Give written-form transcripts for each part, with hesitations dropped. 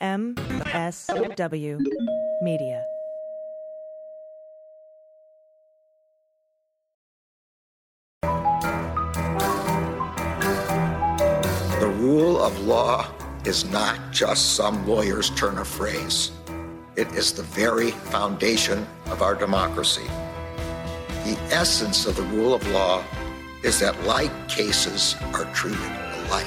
MSW Media. The rule of law is not just some lawyer's turn of phrase. It is the very foundation of our democracy. The essence of the rule of law is that like cases are treated alike.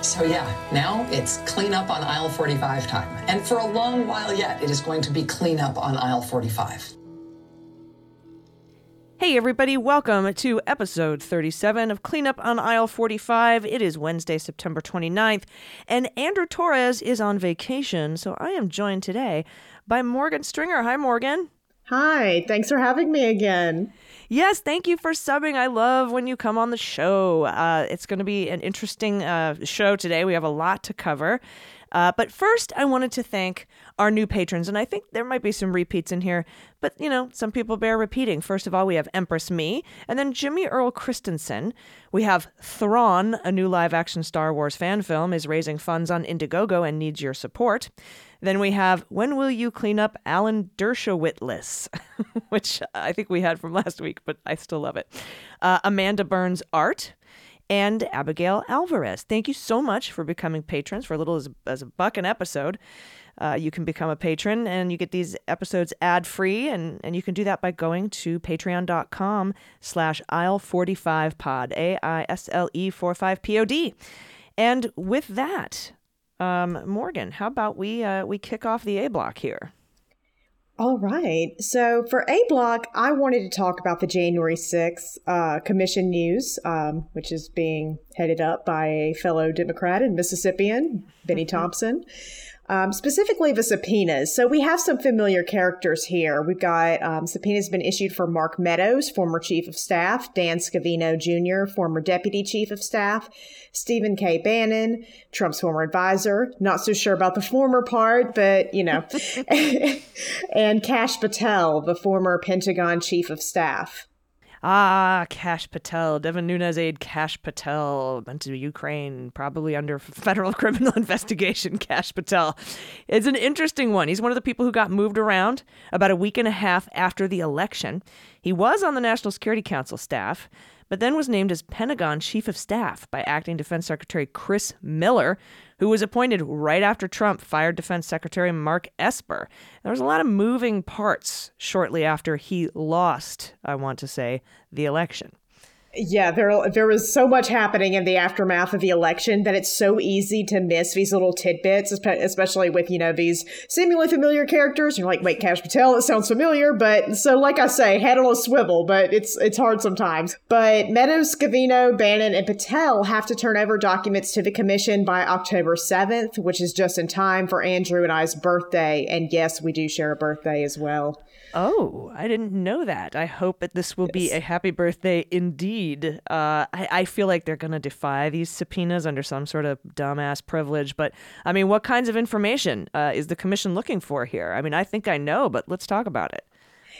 So yeah, now it's cleanup on aisle 45 time. And for a long while yet, it is going to be cleanup on aisle 45. Hey everybody, welcome to episode 37 of Cleanup on Aisle 45. It is Wednesday, September 29th, and Andrew Torres is on vacation, so I am joined today by Morgan Stringer. Hi, Morgan. Hi, thanks for having me again. Yes, thank you for subbing. I love when you come on the show. It's going to be an interesting show today. We have a lot to cover. But first, I wanted to thank our new patrons, and I think there might be some repeats in here, but, you know, some people bear repeating. First of all, we have Empress Me, and then Jimmy Earl Christensen. We have Thrawn, a new live-action Star Wars fan film, is raising funds on Indiegogo and needs your support. Then we have, when will you clean up Alan Dershowitless, which I think we had from last week, but I still love it. Amanda Burns Art and Abigail Alvarez. Thank you so much for becoming patrons for a little as a buck an episode. You can become a patron and you get these episodes ad-free, and you can do that by going to patreon.com/aisle45pod, AISLE45POD. And with that, Morgan, how about we kick off the A block here? All right. So for A block, I wanted to talk about the January 6th commission news, which is being headed up by a fellow Democrat and Mississippian, Benny Thompson, specifically the subpoenas. So we have some familiar characters here. We've got subpoenas been issued for Mark Meadows, former chief of staff, Dan Scavino Jr., former deputy chief of staff, Stephen K. Bannon, Trump's former advisor. Not so sure about the former part, but, you know. And Kash Patel, the former Pentagon chief of staff. Ah, Kash Patel, Devin Nunes aide Kash Patel, went to Ukraine, probably under federal criminal investigation, Kash Patel. It's an interesting one. He's one of the people who got moved around about a week and a half after the election. He was on the National Security Council staff, but then was named as Pentagon Chief of Staff by Acting Defense Secretary Chris Miller, who was appointed right after Trump fired Defense Secretary Mark Esper. There was a lot of moving parts shortly after he lost, I want to say, the election. Yeah, there was so much happening in the aftermath of the election that it's so easy to miss these little tidbits, especially with, you know, these seemingly familiar characters. You're like, wait, Kash Patel, it sounds familiar. But so, like I say, head on a swivel, but it's hard sometimes. But Meadows, Scavino, Bannon, and Patel have to turn over documents to the commission by October 7th, which is just in time for Andrew and I's birthday. And yes, we do share a birthday as well. Oh, I didn't know that. I hope that this will be a happy birthday indeed. I feel like they're going to defy these subpoenas under some sort of dumbass privilege. But, I mean, what kinds of information is the commission looking for here? I mean, I think I know, but let's talk about it.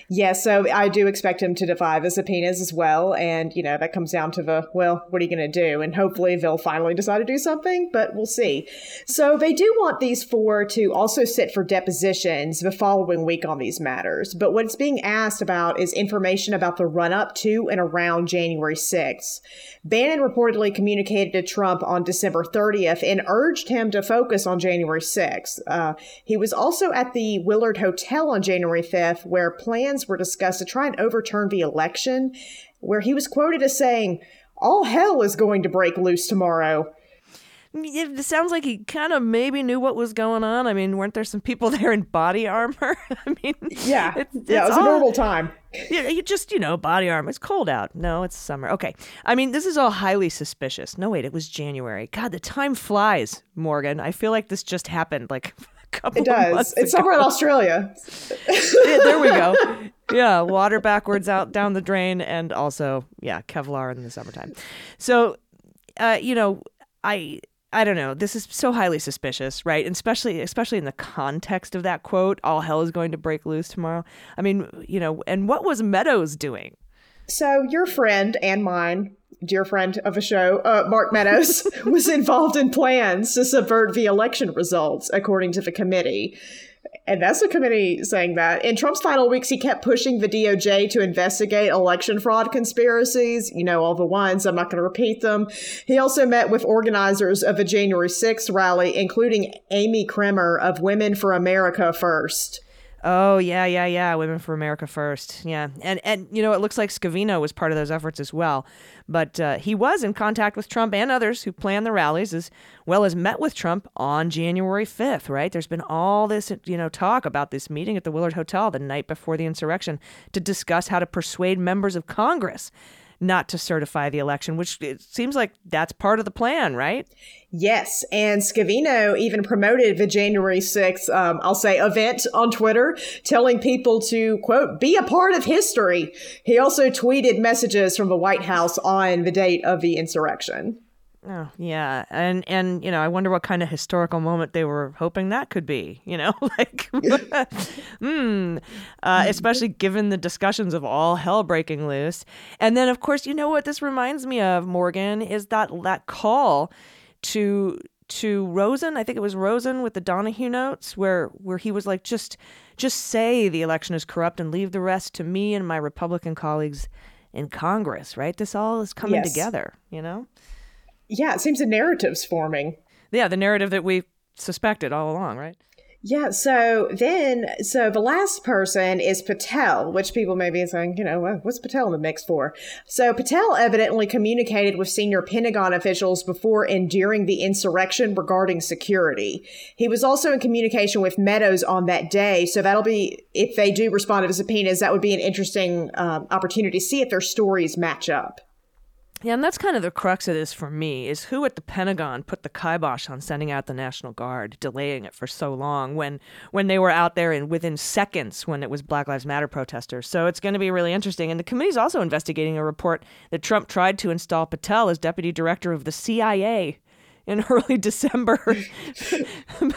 Yeah, so I do expect him to defy the subpoenas as well. And, you know, that comes down to the, well, what are you going to do? And hopefully they'll finally decide to do something, but we'll see. So they do want these four to also sit for depositions the following week on these matters. But what's being asked about is information about the run-up to and around January 6th. Bannon reportedly communicated to Trump on December 30th and urged him to focus on January 6th. He was also at the Willard Hotel on January 5th, where plans were discussed to try and overturn the election, where he was quoted as saying, "All hell is going to break loose tomorrow." It sounds like he kind of maybe knew what was going on. I mean, weren't there some people there in body armor? I mean, yeah, it was a normal time. Yeah, you just, body armor. It's cold out. No, it's summer. Okay. I mean, this is all highly suspicious. No, wait, it was January. God, the time flies, Morgan. I feel like this just happened like a couple of months ago. It does. It's somewhere in Australia. Yeah, there we go. Yeah, water backwards out down the drain, and also, yeah, Kevlar in the summertime. So, I don't know. This is so highly suspicious, right? And especially in the context of that quote, all hell is going to break loose tomorrow. I mean, and what was Meadows doing? So your friend and mine, dear friend of a show, Mark Meadows, was involved in plans to subvert the election results, according to the committee. And that's the committee saying that. In Trump's final weeks, he kept pushing the DOJ to investigate election fraud conspiracies, all the ones. I'm not going to repeat them. He also met with organizers of the January 6th rally, including Amy Kremer of Women for America First. Oh, yeah. Women for America First. Yeah. And it looks like Scavino was part of those efforts as well. But he was in contact with Trump and others who planned the rallies, as well as met with Trump on January 5th, right? There's been all this, talk about this meeting at the Willard Hotel the night before the insurrection to discuss how to persuade members of Congress not to certify the election, which it seems like that's part of the plan, right? Yes. And Scavino even promoted the January 6th, event on Twitter, telling people to, quote, be a part of history. He also tweeted messages from the White House on the date of the insurrection. Oh, yeah. And I wonder what kind of historical moment they were hoping that could be, especially given the discussions of all hell breaking loose. And then, of course, what this reminds me of, Morgan, is that call to Rosen. I think it was Rosen with the Donahue notes where he was like, just say the election is corrupt and leave the rest to me and my Republican colleagues in Congress. Right. This all is coming together, Yeah, it seems the narrative's forming. Yeah, the narrative that we suspected all along, right? Yeah, so the last person is Patel, which people may be saying, what's Patel in the mix for? So Patel evidently communicated with senior Pentagon officials before and during the insurrection regarding security. He was also in communication with Meadows on that day. So that'll be, if they do respond to the subpoenas, that would be an interesting opportunity to see if their stories match up. Yeah, and that's kind of the crux of this for me, is who at the Pentagon put the kibosh on sending out the National Guard, delaying it for so long when they were out there and within seconds when it was Black Lives Matter protesters. So it's going to be really interesting. And the committee's also investigating a report that Trump tried to install Patel as deputy director of the CIA in early December.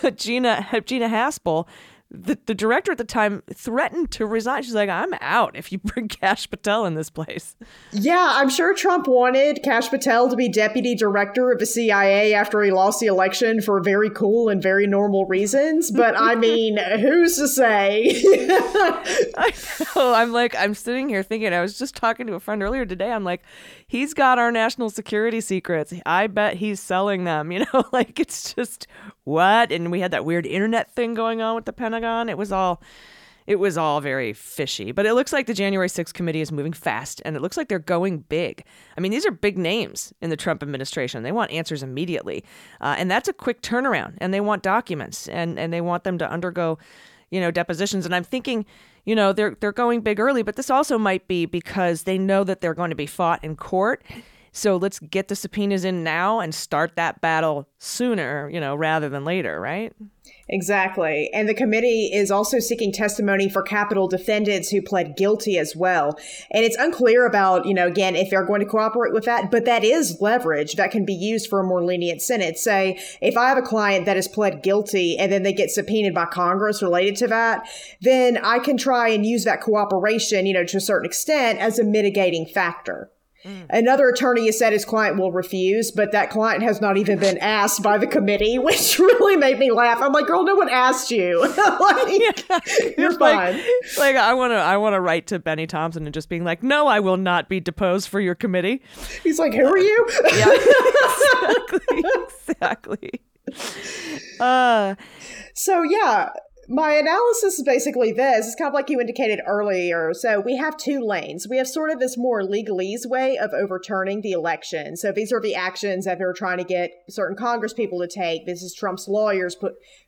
But Gina Haspel, the director at the time, threatened to resign. She's like, I'm out if you bring Kash Patel in this place. Yeah, I'm sure Trump wanted Kash Patel to be deputy director of the CIA after he lost the election for very cool and very normal reasons. But I mean, who's to say? I know. I'm sitting here thinking, I was just talking to a friend earlier today. I'm like, he's got our national security secrets. I bet he's selling them. It's just what? And we had that weird internet thing going on with the Pentagon. It was all very fishy, but it looks like the January 6th committee is moving fast, and it looks like they're going big. I mean, these are big names in the Trump administration. They want answers immediately, and that's a quick turnaround. And they want documents, and they want them to undergo, depositions. And I'm thinking, they're going big early, but this also might be because they know that they're going to be fought in court. So let's get the subpoenas in now and start that battle sooner, rather than later, right? Exactly. And the committee is also seeking testimony for capital defendants who pled guilty as well. And it's unclear about, again, if they're going to cooperate with that, but that is leverage that can be used for a more lenient sentence. Say, if I have a client that has pled guilty and then they get subpoenaed by Congress related to that, then I can try and use that cooperation, to a certain extent as a mitigating factor. Another attorney has said his client will refuse, but that client has not even been asked by the committee, which really made me laugh. I'm like, girl, no one asked you. You're fine. Like I want to write to Benny Thompson and just being like, no, I will not be deposed for your committee. He's like, who are you? Yeah, exactly. So, yeah. My analysis is basically this. It's kind of like you indicated earlier. So we have two lanes. We have sort of this more legalese way of overturning the election. So these are the actions that they're trying to get certain Congress people to take. This is Trump's lawyers.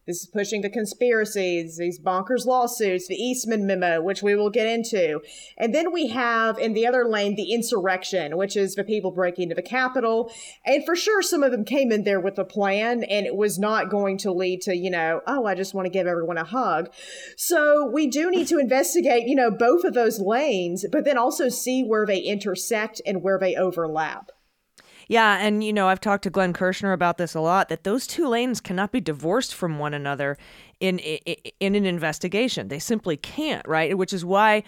This is pushing the conspiracies, these bonkers lawsuits, the Eastman memo, which we will get into. And then we have in the other lane, the insurrection, which is the people breaking into the Capitol. And for sure, some of them came in there with a plan, and it was not going to lead to, you know, oh, I just want to give everyone a hug. So we do need to investigate, you know, both of those lanes, but then also see where they intersect and where they overlap. Yeah. And, you know, I've talked to Glenn Kirshner about this a lot, that those two lanes cannot be divorced from one another in an investigation. They simply can't. Right. Which is why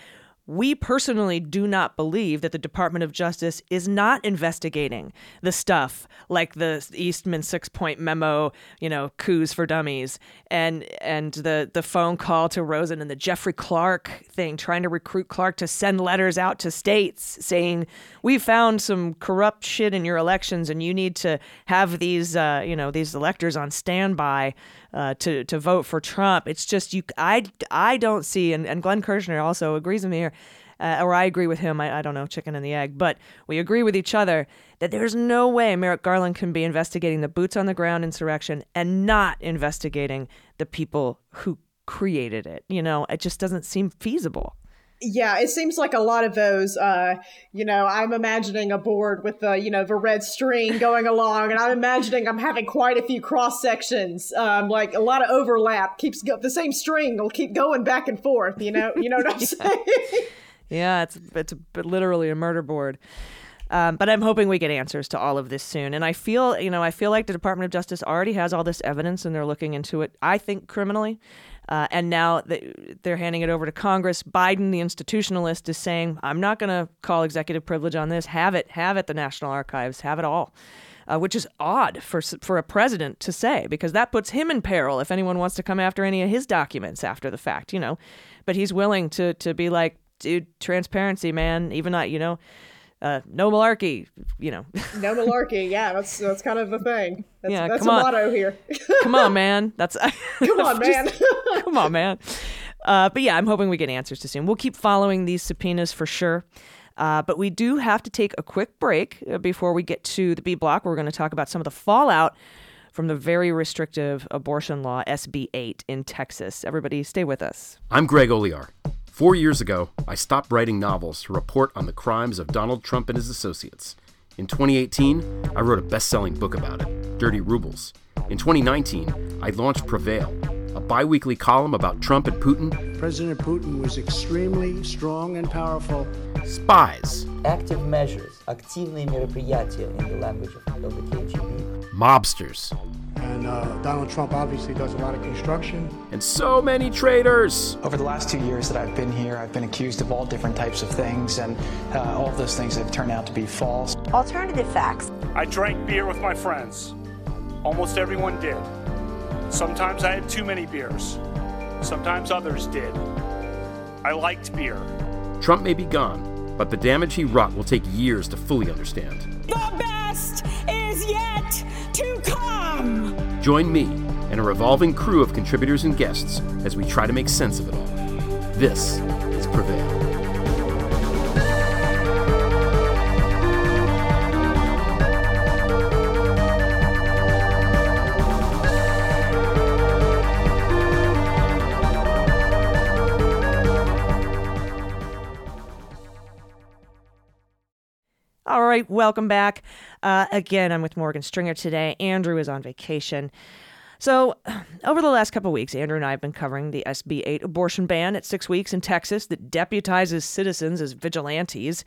we personally do not believe that the Department of Justice is not investigating the stuff like the Eastman 6-point memo, you know, coups for dummies, and the phone call to Rosen and the Jeffrey Clark thing, trying to recruit Clark to send letters out to states saying, we found some corrupt shit in your elections and you need to have these, you know, these electors on standby to vote for Trump. It's just I don't see, and Glenn Kirshner also agrees with me here, or I agree with him. I don't know, chicken and the egg, but we agree with each other that there's no way Merrick Garland can be investigating the boots on the ground insurrection and not investigating the people who created it. You know, it just doesn't seem feasible. Yeah, it seems like a lot of those, you know, I'm imagining a board with the, you know, the red string going along, and I'm imagining I'm having quite a few cross sections, like a lot of overlap. The same string will keep going back and forth, you know what I'm saying? Yeah, it's literally a murder board. But I'm hoping we get answers to all of this soon. And I feel like the Department of Justice already has all this evidence and they're looking into it, I think, criminally. And now they're handing it over to Congress. Biden, the institutionalist, is saying, I'm not going to call executive privilege on this. Have it, the National Archives. Have it all. Which is odd for a president to say, because that puts him in peril if anyone wants to come after any of his documents after the fact, you know. But he's willing to be like, dude, transparency, man, even not, you know. No malarkey, you know. No malarkey, yeah, that's kind of the thing. That's, yeah, that's a motto here. Come on, man. Come on, man. Come on, man. But yeah, I'm hoping we get answers to soon. We'll keep following these subpoenas for sure. But we do have to take a quick break before we get to the B Block, where we're going to talk about some of the fallout from the very restrictive abortion law, SB 8 in Texas. Everybody stay with us. I'm Greg Oliar. 4 years ago, I stopped writing novels to report on the crimes of Donald Trump and his associates. In 2018, I wrote a best-selling book about it, Dirty Rubles. In 2019, I launched Prevail, a bi-weekly column about Trump and Putin. President Putin was extremely strong and powerful. Spies. Active measures, активные мероприятия in the language of the KGB. Mobsters. And Donald Trump obviously does a lot of construction. And so many traitors. Over the last 2 years that I've been here, I've been accused of all different types of things, and all of those things have turned out to be false. Alternative facts. I drank beer with my friends. Almost everyone did. Sometimes I had too many beers. Sometimes others did. I liked beer. Trump may be gone, but the damage he wrought will take years to fully understand. The best is yet to come. Join me and a revolving crew of contributors and guests as we try to make sense of it all. This is Prevail. All right, welcome back. Again, I'm with Morgan Stringer today. Andrew is on vacation. So over the last couple of weeks, Andrew and I have been covering the SB 8 abortion ban at 6 weeks in Texas that deputizes citizens as vigilantes.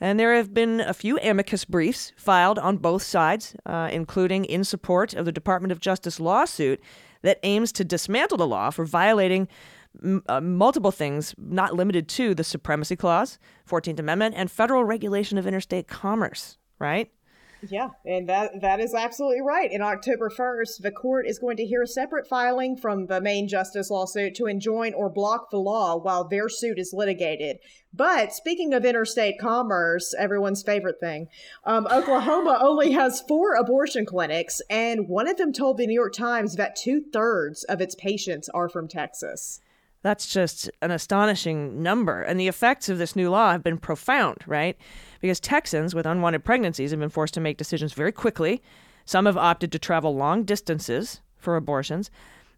And there have been a few amicus briefs filed on both sides, including in support of the Department of Justice lawsuit that aims to dismantle the law for violating multiple things, not limited to the Supremacy Clause, 14th Amendment, and federal regulation of interstate commerce, right? Yeah, and that is absolutely right. In October 1st, the court is going to hear a separate filing from the main justice lawsuit to enjoin or block the law while their suit is litigated. But speaking of interstate commerce, everyone's favorite thing, Oklahoma only has 4 abortion clinics, and one of them told the New York Times that 2/3 of its patients are from Texas. That's just an astonishing number. And the effects of this new law have been profound, right? Because Texans with unwanted pregnancies have been forced to make decisions very quickly. Some have opted to travel long distances for abortions.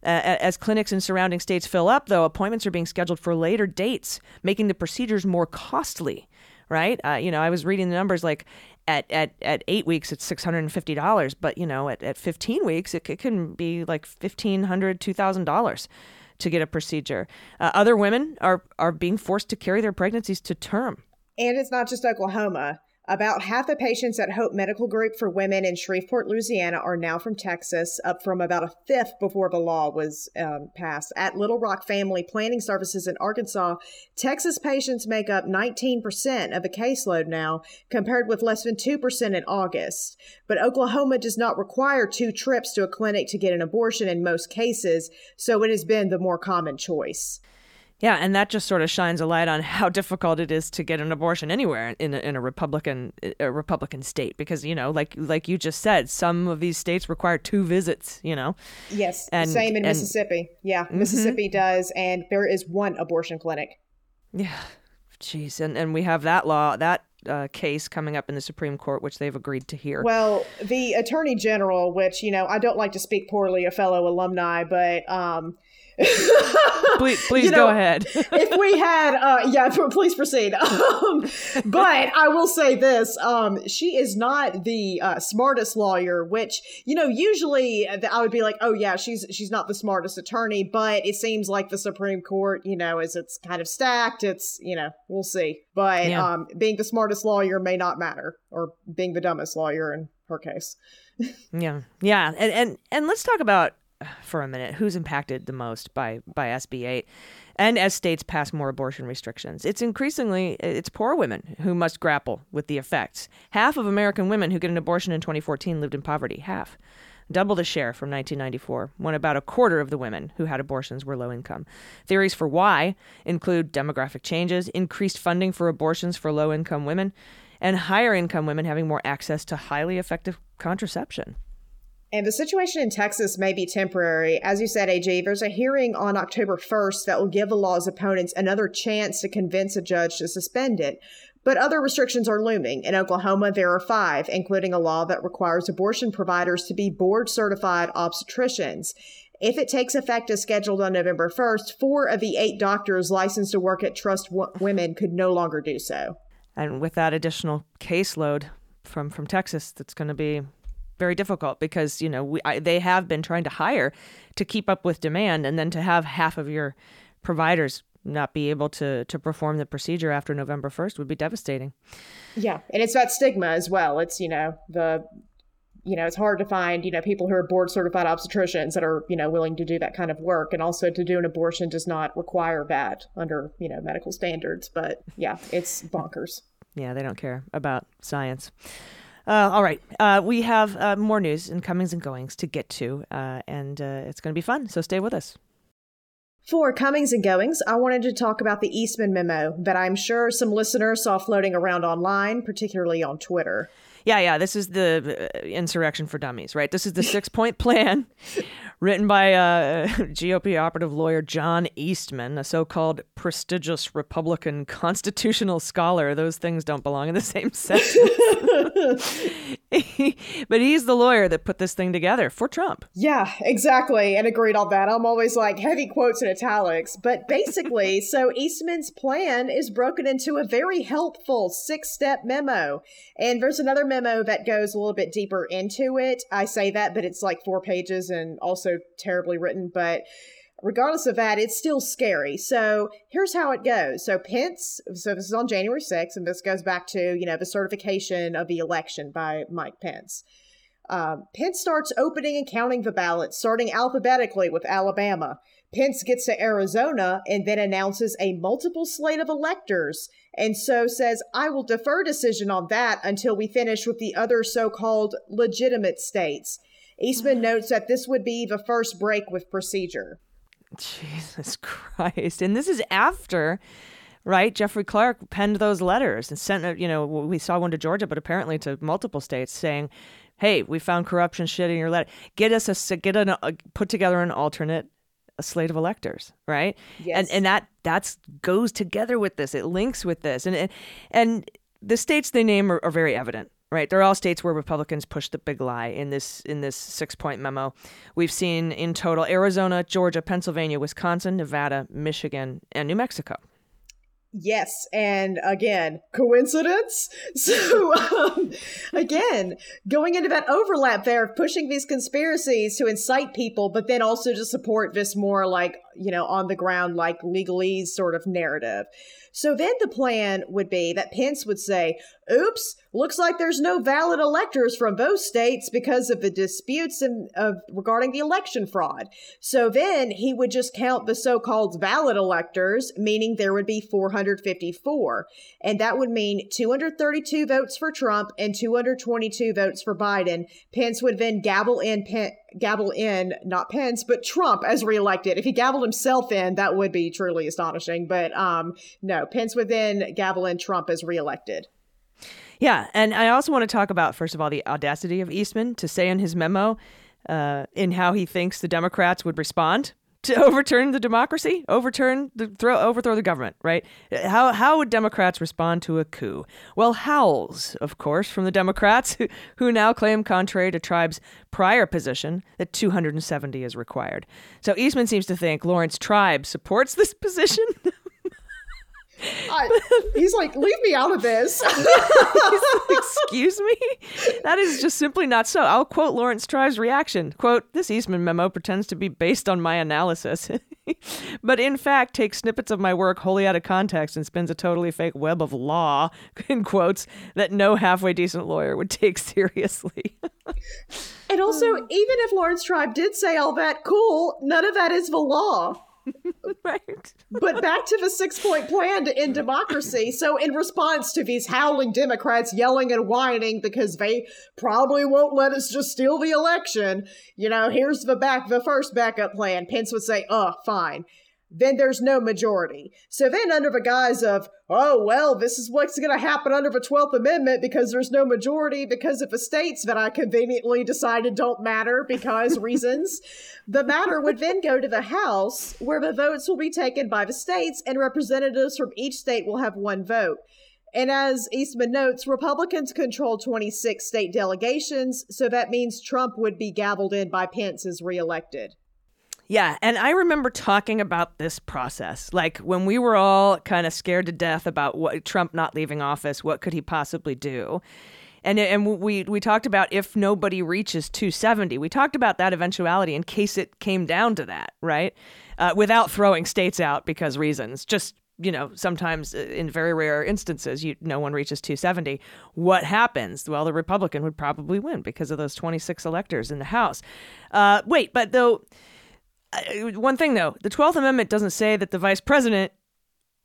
As clinics in surrounding states fill up, though, appointments are being scheduled for later dates, making the procedures more costly, right? I was reading the numbers like at 8 weeks, it's $650. But, at 15 weeks, it can be like $1,500, $2,000. To get a procedure. Other women are being forced to carry their pregnancies to term. And it's not just Oklahoma. About half the patients at Hope Medical Group for Women in Shreveport, Louisiana are now from Texas, up from about a fifth before the law was passed. At Little Rock Family Planning Services in Arkansas, Texas patients make up 19% of the caseload now, compared with less than 2% in August. But Oklahoma does not require 2 trips to a clinic to get an abortion in most cases, so it has been the more common choice. Yeah, and that just sort of shines a light on how difficult it is to get an abortion anywhere in a Republican state, because like you just said, some of these states require 2 visits. Yes, and same in Mississippi. Yeah, mm-hmm. Mississippi does, and there is 1 abortion clinic. Yeah, jeez, and we have that law case coming up in the Supreme Court, which they've agreed to hear. Well, the Attorney General, which I don't like to speak poorly of fellow alumni, but. Please go ahead. If we had, please proceed. But I will say this, she is not the smartest lawyer, which, usually I would be like, oh yeah, she's not the smartest attorney, but it seems like the Supreme Court, as it's kind of stacked, it's, we'll see. But yeah. Being the smartest lawyer may not matter, or being the dumbest lawyer in her case. Yeah. Yeah. And let's talk about, for a minute, who's impacted the most by SB 8 and as states pass more abortion restrictions. It's poor women who must grapple with the effects. Half of American women who get an abortion in 2014 lived in poverty. Half. Double the share from 1994, when about a quarter of the women who had abortions were low income. Theories for why include demographic changes, increased funding for abortions for low income women, and higher income women having more access to highly effective contraception. And the situation in Texas may be temporary. As you said, AG, there's a hearing on October 1st that will give the law's opponents another chance to convince a judge to suspend it. But other restrictions are looming. In Oklahoma, there are 5, including a law that requires abortion providers to be board-certified obstetricians. If it takes effect as scheduled on November 1st, 4 of the 8 doctors licensed to work at Trust Women could no longer do so. And with that additional caseload from Texas, that's going to be very difficult, because they have been trying to hire to keep up with demand, and then to have half of your providers not be able to perform the procedure after November 1st would be devastating. Yeah, and it's that stigma as well. It's it's hard to find people who are board certified obstetricians that are willing to do that kind of work, and also to do an abortion does not require that under medical standards. But yeah, it's bonkers. Yeah, they don't care about science. All right. We have more news and comings and goings to get to, and it's going to be fun. So stay with us. For comings and goings, I wanted to talk about the Eastman memo that I'm sure some listeners saw floating around online, particularly on Twitter. Yeah. This is the insurrection for dummies, right? This is the 6-point plan written by GOP operative lawyer John Eastman, a so-called prestigious Republican constitutional scholar. Those things don't belong in the same sentence. But he's the lawyer that put this thing together for Trump. Yeah, exactly. And agreed on that. I'm always like heavy quotes in italics. But basically, so Eastman's plan is broken into a very helpful 6-step memo. And there's another memo that goes a little bit deeper into it. I say that, but it's like 4 pages and also terribly written. But regardless of that, it's still scary. So here's how it goes. So Pence, this is on January 6th, and this goes back to, the certification of the election by Mike Pence. Pence starts opening and counting the ballots, starting alphabetically with Alabama. Pence gets to Arizona and then announces a multiple slate of electors, and so says, I will defer decision on that until we finish with the other so-called legitimate states. Eastman notes that this would be the first break with procedure. Jesus Christ. And this is after, right, Jeffrey Clark penned those letters and sent, you know, we saw one to Georgia, but apparently to multiple states saying, hey, we found corruption shit in your letter. Get us a, put together an alternate a slate of electors, right? Yes. And that goes together with this. It links with this. And the states they name are very evident, right? They're all states where Republicans push the big lie in this 6-point memo. We've seen in total Arizona, Georgia, Pennsylvania, Wisconsin, Nevada, Michigan, and New Mexico. Yes. And again, coincidence? So again, going into that overlap there of pushing these conspiracies to incite people, but then also to support this more like, you know, on the ground, like legalese sort of narrative. So then the plan would be that Pence would say, oops, looks like there's no valid electors from both states because of the disputes regarding the election fraud. So then he would just count the so-called valid electors, meaning there would be 454. And that would mean 232 votes for Trump and 222 votes for Biden. Pence would then gabble in, not Pence, but Trump as reelected. If he gabbled himself in, that would be truly astonishing. But no, Pence would then gabble in Trump as reelected. Yeah. And I also want to talk about, first of all, the audacity of Eastman to say in his memo in how he thinks the Democrats would respond to overturn the democracy, overthrow the government, right? How would Democrats respond to a coup? Well, howls, of course, from the Democrats who now claim, contrary to Tribe's prior position, that 270 is required. So Eastman seems to think Lawrence Tribe supports this position. He's like, leave me out of this. Excuse me? That is just simply not so. I'll quote Lawrence Tribe's reaction. Quote, this Eastman memo pretends to be based on my analysis, but in fact takes snippets of my work wholly out of context and spins a totally fake web of law, in quotes, that no halfway decent lawyer would take seriously. And also, even if Lawrence Tribe did say all that, cool, none of that is the law. Right. But back to the 6-point plan to end democracy. So in response to these howling Democrats yelling and whining because they probably won't let us just steal the election, you know, here's the first backup plan. Pence would say, fine. Then there's no majority. So then under the guise of, oh, well, this is what's going to happen under the 12th Amendment because there's no majority because of the states that I conveniently decided don't matter because reasons, the matter would then go to the House where the votes will be taken by the states and representatives from each state will have one vote. And as Eastman notes, Republicans control 26 state delegations, so that means Trump would be gabbled in by Pence as reelected. Yeah. And I remember talking about this process, like when we were all kind of scared to death about what Trump not leaving office, what could he possibly do? And we talked about if nobody reaches 270, we talked about that eventuality in case it came down to that, right? Without throwing states out because reasons, just, you know, sometimes in very rare instances, no one reaches 270. What happens? Well, the Republican would probably win because of those 26 electors in the House. One thing, though, the 12th Amendment doesn't say that the vice president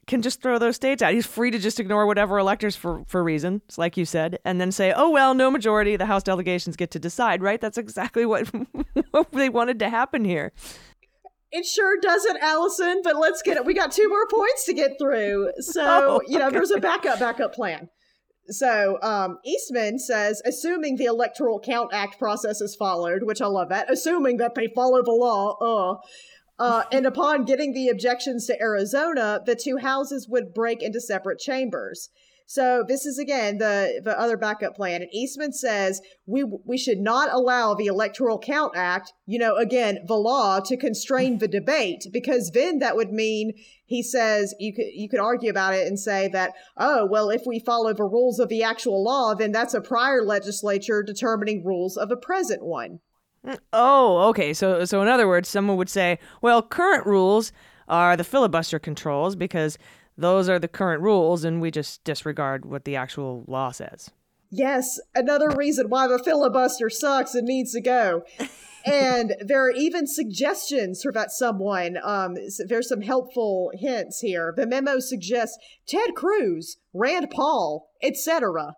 can just throw those states out. He's free to just ignore whatever electors for reasons, like you said, and then say, oh, well, no majority. The House delegations get to decide, right? That's exactly what they wanted to happen here. It sure doesn't, Allison, but let's get it. We got two more points to get through. So, there's a backup plan. So Eastman says, assuming the Electoral Count Act process is followed, which I love that, assuming that they follow the law, and upon getting the objections to Arizona, the two houses would break into separate chambers. So this is, again, the other backup plan. And Eastman says, we should not allow the Electoral Count Act, again, the law, to constrain the debate, because then that would mean, he says, you could argue about it and say that, oh, well, if we follow the rules of the actual law, then that's a prior legislature determining rules of a present one. Oh, okay. So in other words, someone would say, well, current rules are the filibuster controls because those are the current rules, and we just disregard what the actual law says. yes, another reason why the filibuster sucks and needs to go. And there are even suggestions about someone. There's some helpful hints here. The memo suggests Ted Cruz, Rand Paul, etc.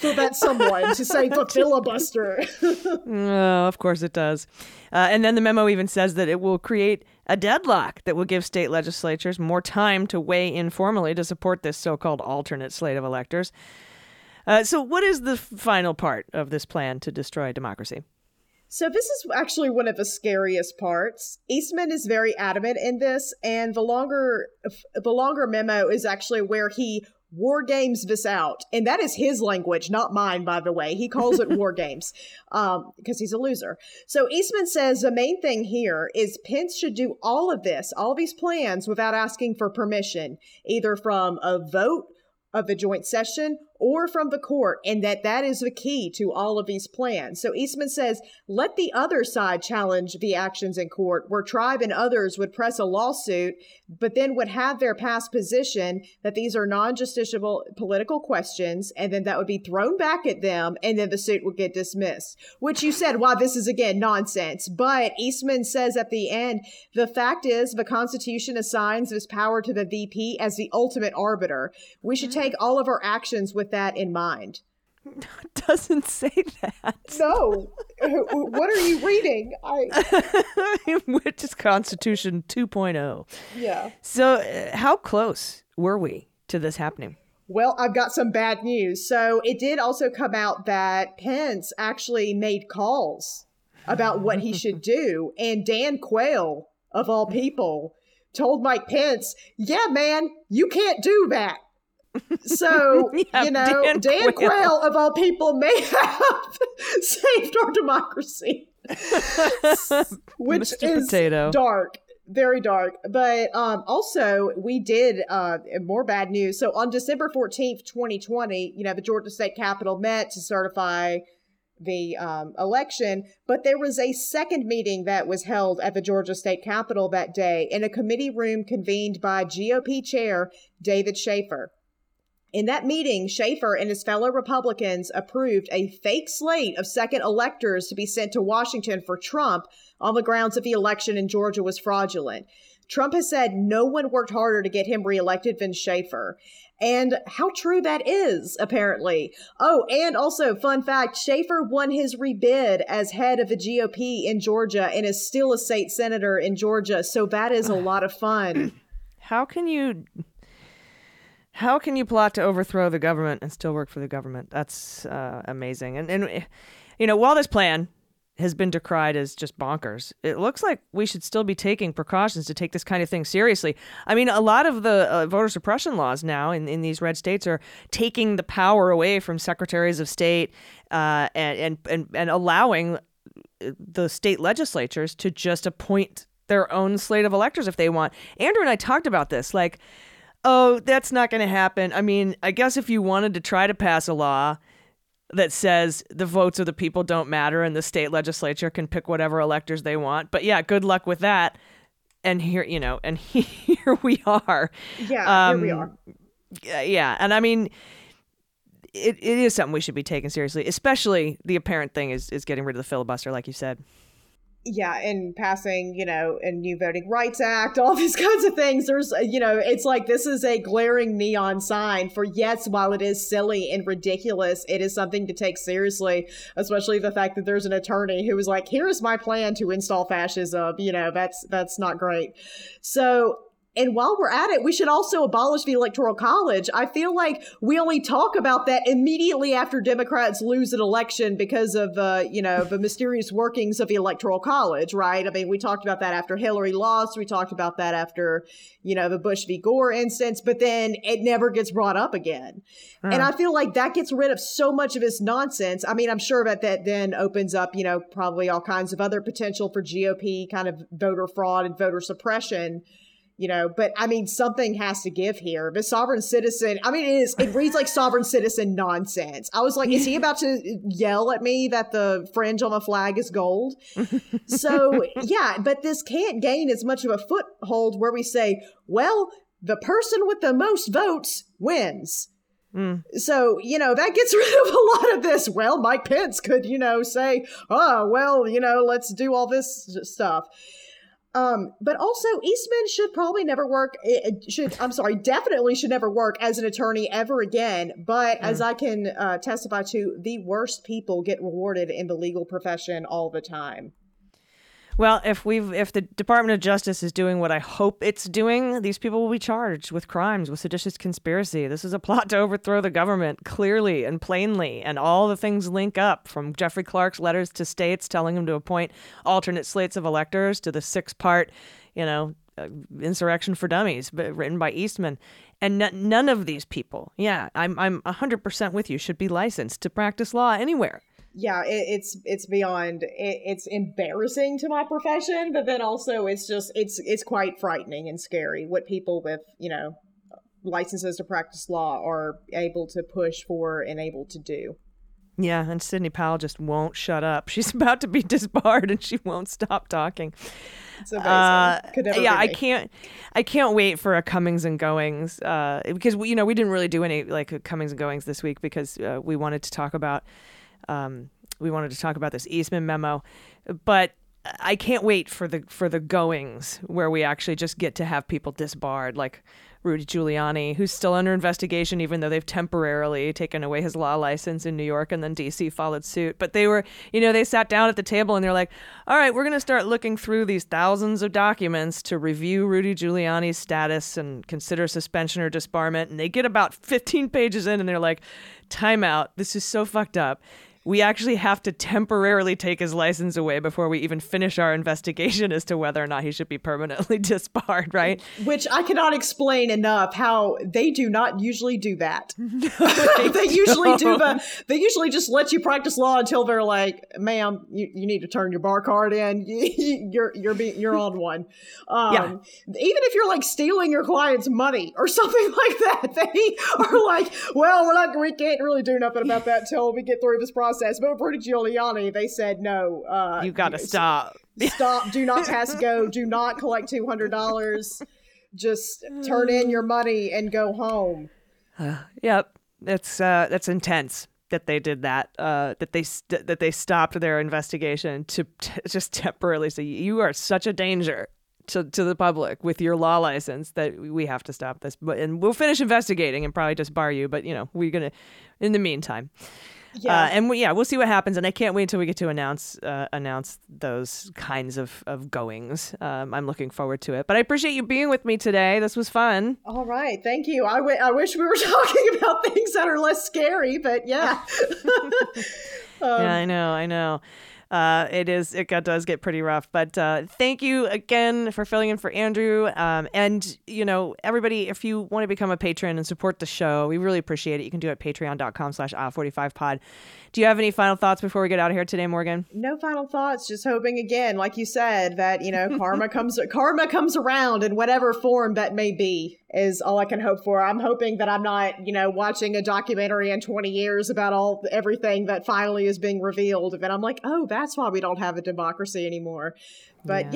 For that someone to say the filibuster. Oh, of course it does. And then the memo even says that it will create a deadlock that will give state legislatures more time to weigh in formally to support this so-called alternate slate of electors. So what is the final part of this plan to destroy democracy? So this is actually one of the scariest parts. Eastman is very adamant in this, and the longer memo is actually where he war games this out. And that is his language, not mine, by the way. He calls it war games because he's a loser. So Eastman says the main thing here is Pence should do all of this, all these plans, without asking for permission, either from a vote of the joint session or from the court, and that is the key to all of these plans. So Eastman says, let the other side challenge the actions in court, where Tribe and others would press a lawsuit, but then would have their past position that these are non-justiciable political questions, and then that would be thrown back at them, and then the suit would get dismissed. Which you said, wow, this is, again, nonsense. But Eastman says at the end, the fact is the Constitution assigns this power to the VP as the ultimate arbiter. We should take all of our actions with that in mind. It doesn't say that. No. What are you reading? Which is Constitution 2.0. Yeah. So how close were we to this happening? Well, I've got some bad news. So it did also come out that Pence actually made calls about what he should do. And Dan Quayle, of all people, told Mike Pence, yeah, man, you can't do that. So, yeah, Dan Quayle, of all people, may have saved our democracy, which is dark, very dark. But also, we did more bad news. So on December 14th, 2020, the Georgia State Capitol met to certify the election, but there was a second meeting that was held at the Georgia State Capitol that day in a committee room convened by GOP Chair David Shafer. In that meeting, Shafer and his fellow Republicans approved a fake slate of second electors to be sent to Washington for Trump on the grounds that the election in Georgia was fraudulent. Trump has said no one worked harder to get him reelected than Shafer. And how true that is, apparently. Oh, and also, fun fact, Shafer won his rebid as head of the GOP in Georgia and is still a state senator in Georgia. So that is a lot of fun. How can you plot to overthrow the government and still work for the government? That's amazing. And while this plan has been decried as just bonkers, it looks like we should still be taking precautions to take this kind of thing seriously. I mean, a lot of the voter suppression laws now in these red states are taking the power away from secretaries of state and allowing the state legislatures to just appoint their own slate of electors if they want. Andrew and I talked about this, like, oh, that's not going to happen. I mean, I guess if you wanted to try to pass a law that says the votes of the people don't matter and the state legislature can pick whatever electors they want. But yeah, good luck with that. And here we are. Yeah, here we are. Yeah. And I mean, it is something we should be taking seriously, especially the apparent thing is getting rid of the filibuster, like you said. Yeah, and passing, a new Voting Rights Act, all these kinds of things. There's, it's like this is a glaring neon sign for, yes, while it is silly and ridiculous, it is something to take seriously, especially the fact that there's an attorney who was like, here is my plan to install fascism. That's not great. So, and while we're at it, we should also abolish the Electoral College. I feel like we only talk about that immediately after Democrats lose an election because of, the mysterious workings of the Electoral College, right? I mean, we talked about that after Hillary lost. We talked about that after, the Bush v. Gore instance, but then it never gets brought up again. Uh-huh. And I feel like that gets rid of so much of this nonsense. I mean, I'm sure that then opens up, probably all kinds of other potential for GOP kind of voter fraud and voter suppression. But I mean, something has to give here. The sovereign citizen, I mean, it reads like sovereign citizen nonsense. I was like, is he about to yell at me that the fringe on the flag is gold? So, yeah, but this can't gain as much of a foothold where we say, well, the person with the most votes wins. So, you know, that gets rid of a lot of this. Well, Mike Pence could, you know, say, oh, well, you know, let's do all this stuff. But also Eastman should probably never work. Definitely should never work as an attorney ever again. But as I can testify to, the worst people get rewarded in the legal profession all the time. Well, if the Department of Justice is doing what I hope it's doing, these people will be charged with crimes, with seditious conspiracy. This is a plot to overthrow the government, clearly and plainly, and all the things link up, from Jeffrey Clark's letters to states telling him to appoint alternate slates of electors to the six-part, you know, Insurrection for Dummies, but written by Eastman. And none of these people, I'm 100% with you, should be licensed to practice law anywhere. Yeah, it's beyond, it's embarrassing to my profession, but then also it's just, it's quite frightening and scary what people with, you know, licenses to practice law are able to push for and able to do. Yeah, and Sydney Powell just won't shut up. She's about to be disbarred and she won't stop talking. It's amazing. I can't wait for a comings and goings because, we, you know, we didn't really do any like comings and goings this week because we wanted to talk about this Eastman memo, but I can't wait for the goings where we actually just get to have people disbarred, like Rudy Giuliani, who's still under investigation, even though they've temporarily taken away his law license in New York, and then DC followed suit. But they were, you know, they sat down at the table and they're like, all right, we're going to start looking through these thousands of documents to review Rudy Giuliani's status and consider suspension or disbarment. And they get about 15 pages in and they're like, time out. This is so fucked up. We actually have to temporarily take his license away before we even finish our investigation as to whether or not he should be permanently disbarred, right? Which I cannot explain enough how they do not usually do that. No, they usually just let you practice law until they're like, ma'am, you need to turn your bar card in. You're on one. Even if you're like stealing your client's money or something like that, they are like, well, we can't really do nothing about that until we get through this process. But for Giuliani, they said no. You gotta stop. Stop. Do not pass go. Do not collect $200. Just turn in your money and go home. Yep, that's intense that they did that. That they stopped their investigation to just temporarily say you are such a danger to the public with your law license that we have to stop this. But and we'll finish investigating and probably disbar you. But you know we're gonna in the meantime. Yeah. We'll see what happens. And I can't wait until we get to announce those kinds of goings. I'm looking forward to it. But I appreciate you being with me today. This was fun. All right. Thank you. I wish we were talking about things that are less scary, but yeah. I know. It does get pretty rough, but thank you again for filling in for Andrew. And you know, everybody, if you want to become a patron and support the show, we really appreciate it. You can do it at patreon.com/aisle45pod. Do you have any final thoughts before we get out of here today, Morgan? No final thoughts. Just hoping again, like you said, that you know, karma comes around in whatever form that may be. Is all I can hope for. I'm hoping that I'm not, you know, watching a documentary in 20 years about everything that finally is being revealed. And I'm like, oh, that's why we don't have a democracy anymore. But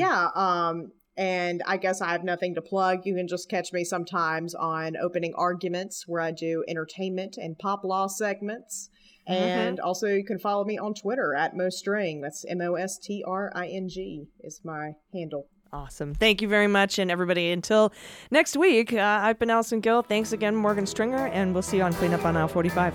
and I guess I have nothing to plug. You can just catch me sometimes on Opening Arguments, where I do entertainment and pop law segments. Mm-hmm. And also you can follow me on Twitter at @mostring. That's MOSTRING is my handle. Awesome. Thank you very much. And everybody, until next week, I've been Allison Gill. Thanks again, Morgan Stringer. And we'll see you on Cleanup on Aisle 45.